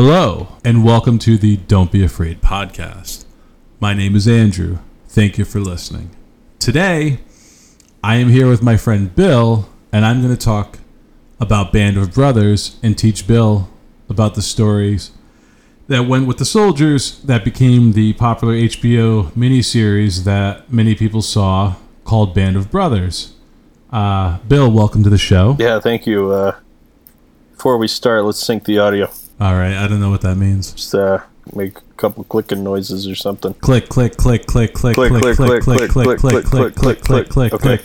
Hello, and welcome to the Don't Be Afraid podcast. My name is Andrew. Thank you for listening. Today, I am here with my friend Bill, and I'm going to talk about Band of Brothers and teach Bill about the stories that went with the soldiers that became the popular HBO miniseries that many people saw called Band of Brothers. Bill, welcome to the show. Yeah, thank you. Before we start, let's sync the audio. All right, I don't know what that means. Just make a couple clicking noises or something. Click, click, click, click, click, click, click, click, click, click, click, click, click, click, click. Okay.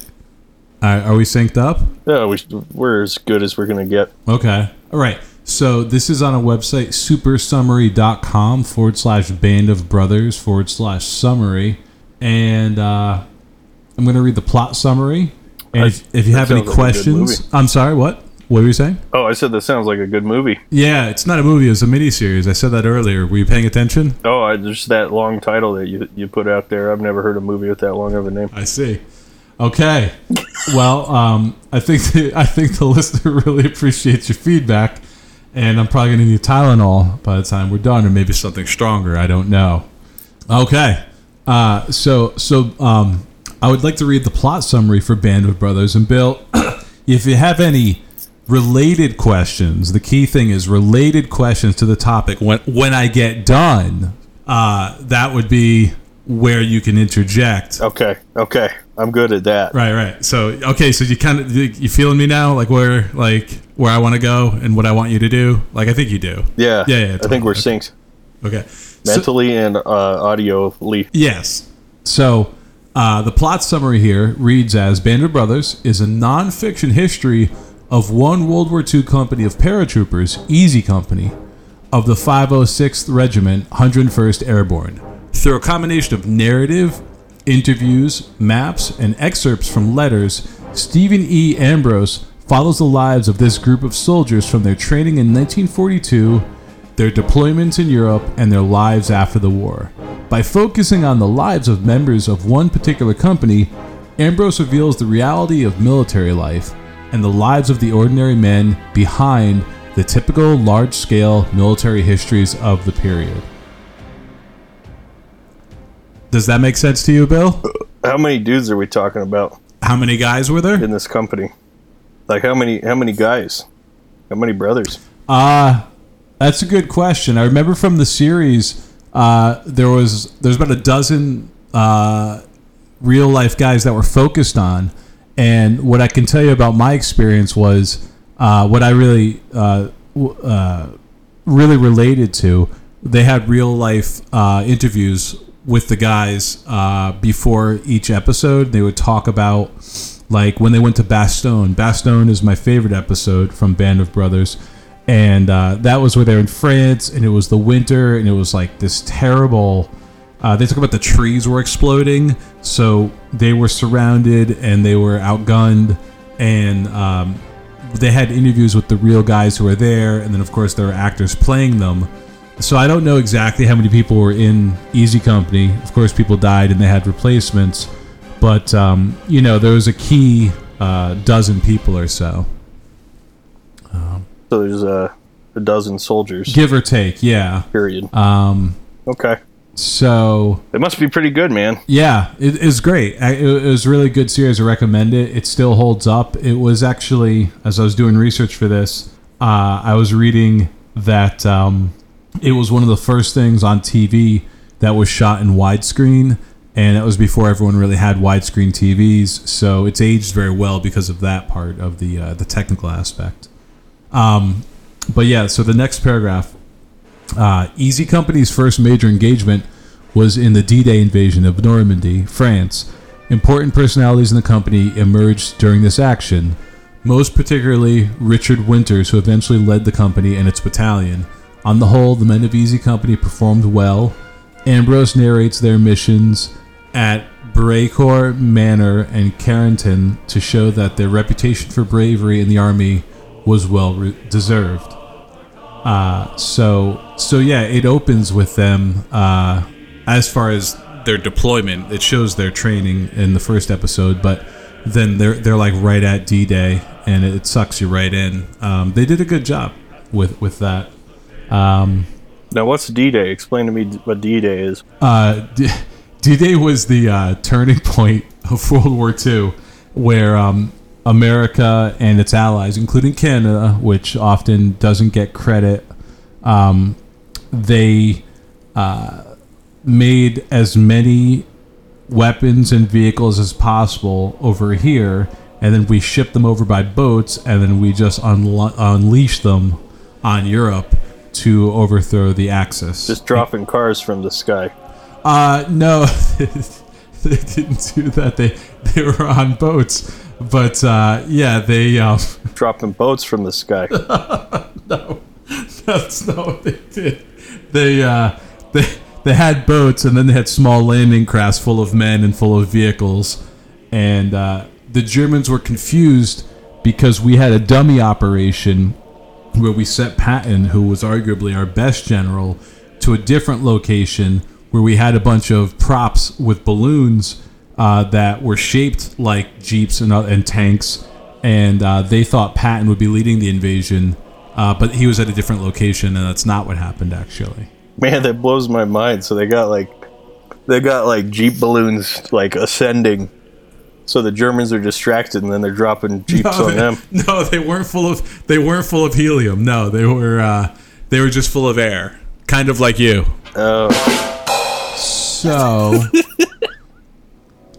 All right, are we synced up? Yeah, we're as good as we're gonna get. Okay. All right. So this is on a website, supersummary.com /Band of Brothers/summary, and I'm gonna read the plot summary. And if you have any questions, I'm sorry. What were you saying? Oh, I said that sounds like a good movie. Yeah, it's not a movie. It's a miniseries. I said that earlier. Were you paying attention? Oh, just that long title that you put out there. I've never heard a movie with that long of a name. I see. Okay. Well, I think the listener really appreciates your feedback, and I'm probably going to need Tylenol by the time we're done, or maybe something stronger. I don't know. Okay. So I would like to read the plot summary for Band of Brothers. And Bill, if you have any related questions, the key thing is related questions to the topic. When I get done, that would be where you can interject. Okay, I'm good at that. Right. So, okay, so you feeling me now? Like where I want to go and what I want you to do. Like I think you do. Yeah. Totally. I think we're synced. Okay, mentally and audioly. Yes. So. The plot summary here reads as Band of Brothers is a non-fiction history of one World War II company of paratroopers, Easy Company, of the 506th Regiment, 101st Airborne. Through a combination of narrative, interviews, maps, and excerpts from letters, Stephen E. Ambrose follows the lives of this group of soldiers from their training in 1942, their deployments in Europe, and their lives after the war. By focusing on the lives of members of one particular company, Ambrose reveals the reality of military life and the lives of the ordinary men behind the typical large-scale military histories of the period. Does that make sense to you, Bill? How many dudes are we talking about? How many guys were there in this company? Like how many guys? How many brothers? That's a good question. I remember from the series, there's about a dozen real life guys that were focused on, and what I can tell you about my experience was what I really related to. They had real life interviews with the guys before each episode. They would talk about like when they went to Bastogne. Bastogne is my favorite episode from Band of Brothers. And that was where they were in France, and it was the winter, and it was like this terrible... they talk about the trees were exploding, so they were surrounded, and they were outgunned, and they had interviews with the real guys who were there, and then, of course, there were actors playing them. So I don't know exactly how many people were in Easy Company. Of course, people died, and they had replacements, but, there was a key dozen people or so. So there's a dozen soldiers, give or take. Yeah. Period. Okay. So it must be pretty good, man. Yeah, it is great. It was a really good series. I recommend it. It still holds up. It was actually, as I was doing research for this, I was reading that it was one of the first things on TV that was shot in widescreen, and that was before everyone really had widescreen TVs. So it's aged very well because of that part of the technical aspect. But yeah, so the next paragraph, Easy Company's first major engagement was in the D-Day invasion of Normandy, France. Important personalities in the company emerged during this action, most particularly Richard Winters, who eventually led the company and its battalion. On the whole, the men of Easy Company performed well. Ambrose narrates their missions at Brecourt Manor and Carentan to show that their reputation for bravery in the army was well deserved. So yeah, it opens with them as far as their deployment. It shows their training in the first episode, but then they're like right at D-Day, and it sucks you right in. They did a good job with that. Now, what's D-Day? Explain to me what D-Day is. D-Day was the turning point of World War II, where America and its allies, including Canada, which often doesn't get credit, they made as many weapons and vehicles as possible over here, and then we shipped them over by boats, and then we just unleashed them on Europe to overthrow the Axis. Just dropping cars from the sky. No, they didn't do that. They were on boats, but yeah, they dropping boats from the sky. No, that's not what they did. They had boats, and then they had small landing crafts full of men and full of vehicles, and the Germans were confused because we had a dummy operation where we sent Patton, who was arguably our best general, to a different location where we had a bunch of props with balloons that were shaped like jeeps and tanks, and they thought Patton would be leading the invasion, but he was at a different location, and that's not what happened, actually. Man, that blows my mind. So they got like jeep balloons like ascending. So the Germans are distracted, and then they're dropping jeeps on them. No, they weren't full of helium. No, they were just full of air, kind of like you. Oh. So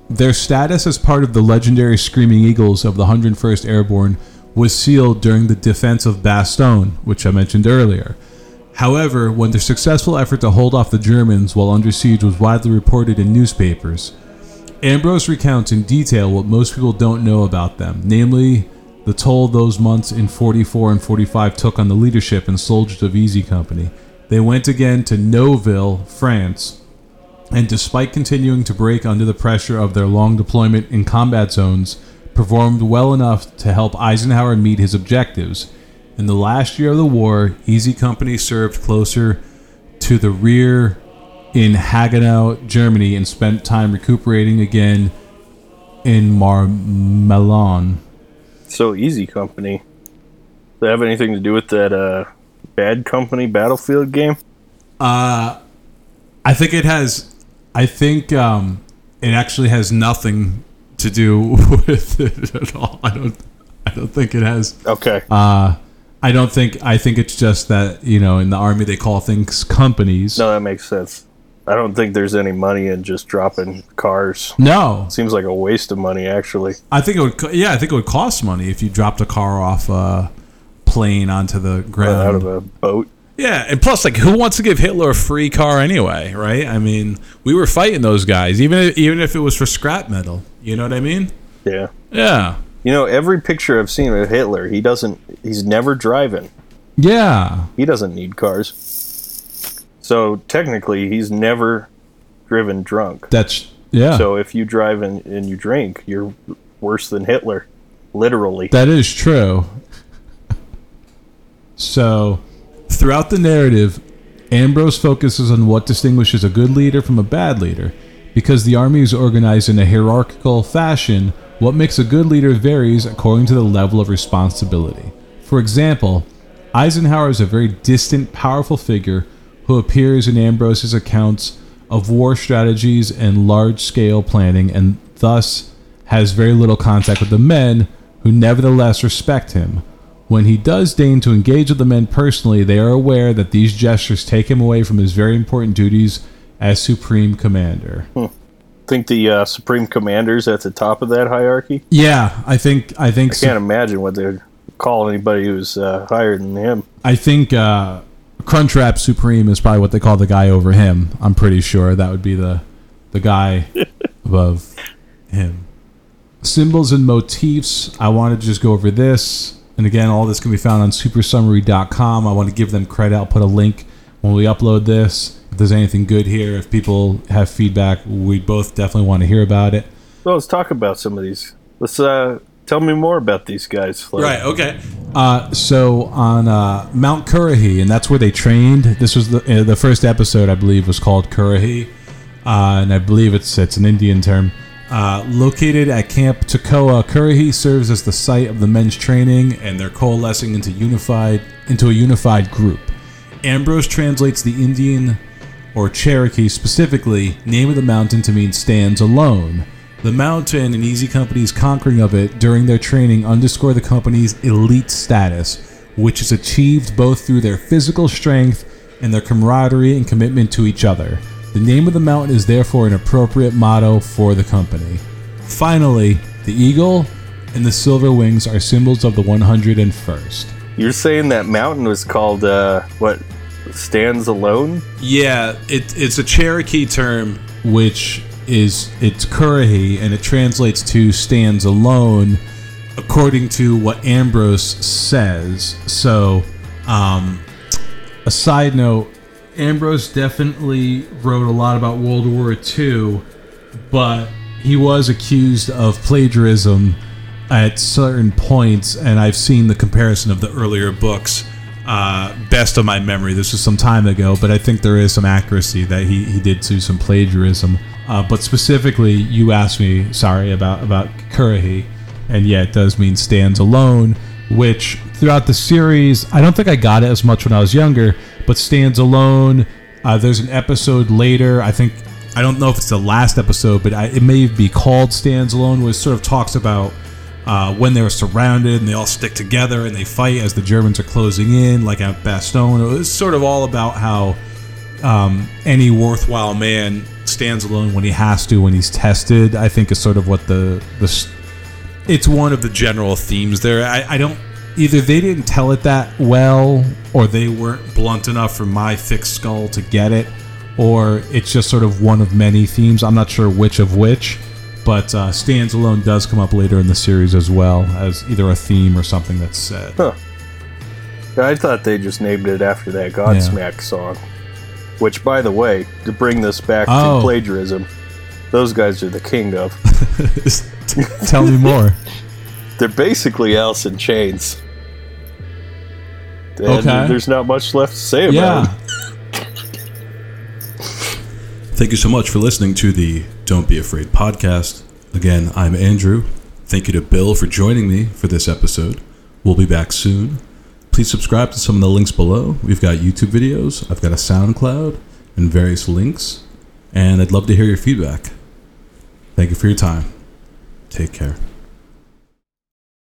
their status as part of the legendary Screaming Eagles of the 101st Airborne was sealed during the defense of Bastogne, which I mentioned earlier. However, when their successful effort to hold off the Germans while under siege was widely reported in newspapers, Ambrose recounts in detail what most people don't know about them, namely the toll those months in 44 and 45 took on the leadership and soldiers of Easy Company. They went again to Noville, France, and despite continuing to break under the pressure of their long deployment in combat zones, performed well enough to help Eisenhower meet his objectives. In the last year of the war, Easy Company served closer to the rear in Hagenau, Germany, and spent time recuperating again in Marmelon. So Easy Company. Does that have anything to do with that Bad Company Battlefield game? I think it has. I think it actually has nothing to do with it at all. I don't think it has. Okay. I think it's just that, you know, in the Army they call things companies. No, that makes sense. I don't think there's any money in just dropping cars. No. It seems like a waste of money, actually. I think it would cost money if you dropped a car off a plane onto the ground. Out of a boat. Yeah, and plus, like, who wants to give Hitler a free car anyway, right? I mean, we were fighting those guys, even if it was for scrap metal. You know what I mean? Yeah. Yeah. You know, every picture I've seen of Hitler, he's never driving. Yeah. He doesn't need cars. So technically, he's never driven drunk. Yeah. So if you drive and you drink, you're worse than Hitler, literally. That is true. So throughout the narrative, Ambrose focuses on what distinguishes a good leader from a bad leader. Because the army is organized in a hierarchical fashion, what makes a good leader varies according to the level of responsibility. For example, Eisenhower is a very distant, powerful figure who appears in Ambrose's accounts of war strategies and large-scale planning, and thus has very little contact with the men, who nevertheless respect him. When he does deign to engage with the men personally, they are aware that these gestures take him away from his very important duties as Supreme Commander. Think the Supreme Commander's at the top of that hierarchy? Yeah, I think. I can't imagine what they'd call anybody who's higher than him. I think Crunchwrap Supreme is probably what they call the guy over him. I'm pretty sure that would be the guy above him. Symbols and motifs. I wanted to just go over this. And again, all this can be found on supersummary.com. I want to give them credit. I'll put a link when we upload this. If there's anything good here, if people have feedback, we both definitely want to hear about it. Well, let's talk about some of these. Let's tell me more about these guys, Flo. Right, okay. So on Mount Currahee, and that's where they trained. This was the first episode, I believe, was called Currahee, and I believe it's an Indian term. Located at Camp Toccoa, Currahee serves as the site of the men's training, and they're coalescing into a unified group. Ambrose translates the Indian, or Cherokee specifically, name of the mountain to mean stands alone. The mountain and Easy Company's conquering of it during their training underscore the company's elite status, which is achieved both through their physical strength and their camaraderie and commitment to each other. The name of the mountain is therefore an appropriate motto for the company. Finally, the eagle and the silver wings are symbols of the 101st. You're saying that mountain was called, what, stands alone? Yeah, it's a Cherokee term, which... it's Currahee, and it translates to stands alone, according to what Ambrose says. So, a side note, Ambrose definitely wrote a lot about World War II, but he was accused of plagiarism at certain points, and I've seen the comparison of the earlier books. Best of my memory, this was some time ago, but I think there is some accuracy that he did do some plagiarism. But specifically, you asked me, sorry, about Currahee, and yeah, it does mean stands alone, which throughout the series, I don't think I got it as much when I was younger, but stands alone, there's an episode later, I think, I don't know if it's the last episode, but it may be called Stands Alone, which sort of talks about when they were surrounded and they all stick together and they fight as the Germans are closing in, like at Bastogne. It was sort of all about how any worthwhile man stands alone when he has to, when he's tested, I think is sort of what the it's one of the general themes there. I don't, either they didn't tell it that well, or they weren't blunt enough for my thick skull to get it, or it's just sort of one of many themes. I'm not sure which of which, but stands alone does come up later in the series as well as either a theme or something that's said. Huh. I thought they just named it after that Godsmack song. Which, by the way, to bring this back to plagiarism, those guys are the king of. Tell me more. They're basically Alice in Chains. And okay. There's not much left to say about them. Thank you so much for listening to the Don't Be Afraid podcast. Again, I'm Andrew. Thank you to Bill for joining me for this episode. We'll be back soon. Please subscribe to some of the links below. We've got YouTube videos, I've got a SoundCloud, and various links. And I'd love to hear your feedback. Thank you for your time. Take care.